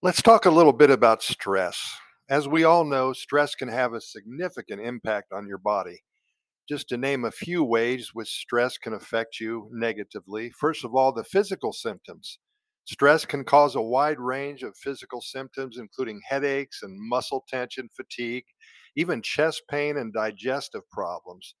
Let's talk a little bit about stress. As we all know, stress can have a significant impact on your body. Just to name a few ways which stress can affect you negatively. First of all, the physical symptoms. Stress can cause a wide range of physical symptoms, including headaches and muscle tension, fatigue, even chest pain and digestive problems.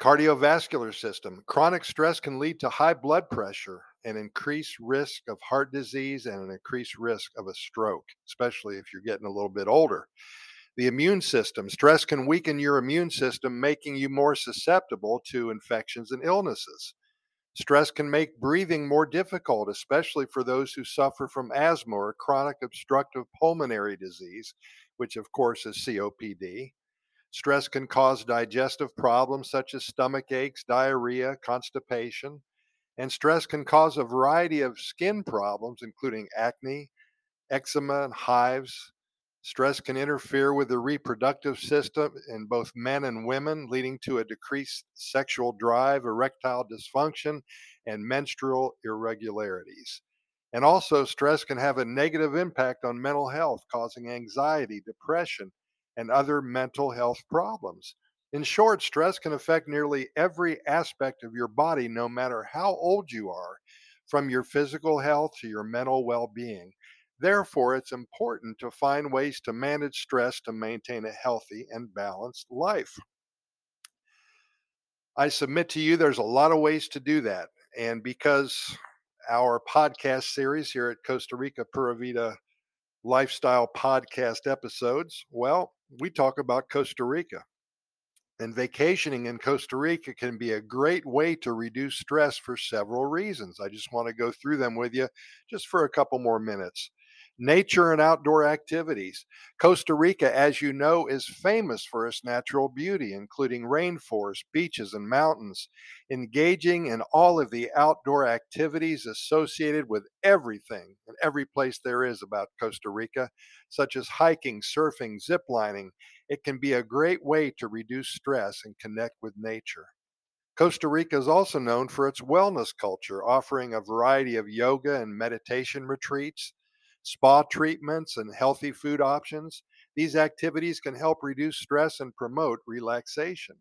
Cardiovascular system. Chronic stress can lead to high blood pressure, an increased risk of heart disease, and an increased risk of a stroke, especially if you're getting a little bit older. The immune system. Stress can weaken your immune system, making you more susceptible to infections and illnesses. Stress can make breathing more difficult, especially for those who suffer from asthma or chronic obstructive pulmonary disease, which of course is COPD. Stress can cause digestive problems such as stomach aches, diarrhea, constipation. And stress can cause a variety of skin problems, including acne, eczema, and hives. Stress can interfere with the reproductive system in both men and women, leading to a decreased sexual drive, erectile dysfunction, and menstrual irregularities. And also, stress can have a negative impact on mental health, causing anxiety, depression, and other mental health problems. In short, stress can affect nearly every aspect of your body, no matter how old you are, from your physical health to your mental well-being. Therefore, it's important to find ways to manage stress to maintain a healthy and balanced life. I submit to you there's a lot of ways to do that. And because our podcast series here at Costa Rica Pura Vida Lifestyle Podcast episodes, well, we talk about Costa Rica. And vacationing in Costa Rica can be a great way to reduce stress for several reasons. I just want to go through them with you just for a couple more minutes. Nature and outdoor activities. Costa Rica, as you know, is famous for its natural beauty, including rainforests, beaches, and mountains. Engaging in all of the outdoor activities associated with everything and every place there is about Costa Rica, such as hiking, surfing, ziplining, it can be a great way to reduce stress and connect with nature. Costa Rica is also known for its wellness culture, offering a variety of yoga and meditation retreats, spa treatments, and healthy food options. These activities can help reduce stress and promote relaxation.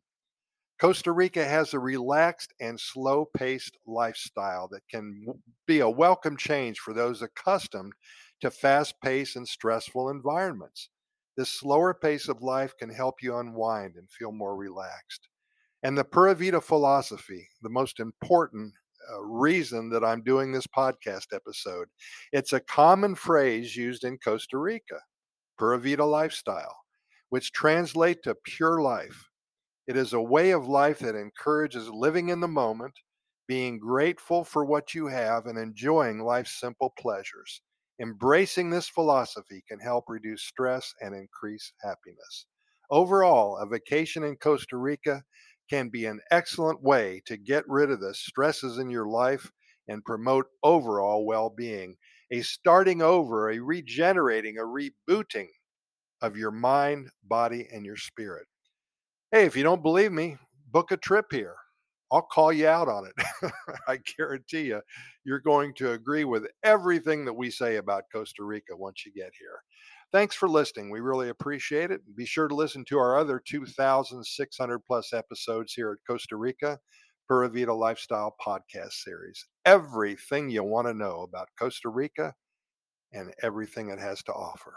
Costa Rica has a relaxed and slow-paced lifestyle that can be a welcome change for those accustomed to fast-paced and stressful environments. This slower pace of life can help you unwind and feel more relaxed. And the Pura Vida philosophy, the most important reason that I'm doing this podcast episode. It's a common phrase used in Costa Rica, Pura Vida Lifestyle, which translates to pure life. It is a way of life that encourages living in the moment, being grateful for what you have, and enjoying life's simple pleasures. Embracing this philosophy can help reduce stress and increase happiness. Overall, a vacation in Costa Rica can be an excellent way to get rid of the stresses in your life and promote overall well-being, a starting over, a regenerating, a rebooting of your mind, body, and your spirit. Hey, if you don't believe me, book a trip here. I'll call you out on it. I guarantee you, you're going to agree with everything that we say about Costa Rica once you get here. Thanks for listening. We really appreciate it. Be sure to listen to our other 2,600 plus episodes here at Costa Rica Pura Vida Lifestyle Podcast Series. Everything you want to know about Costa Rica and everything it has to offer.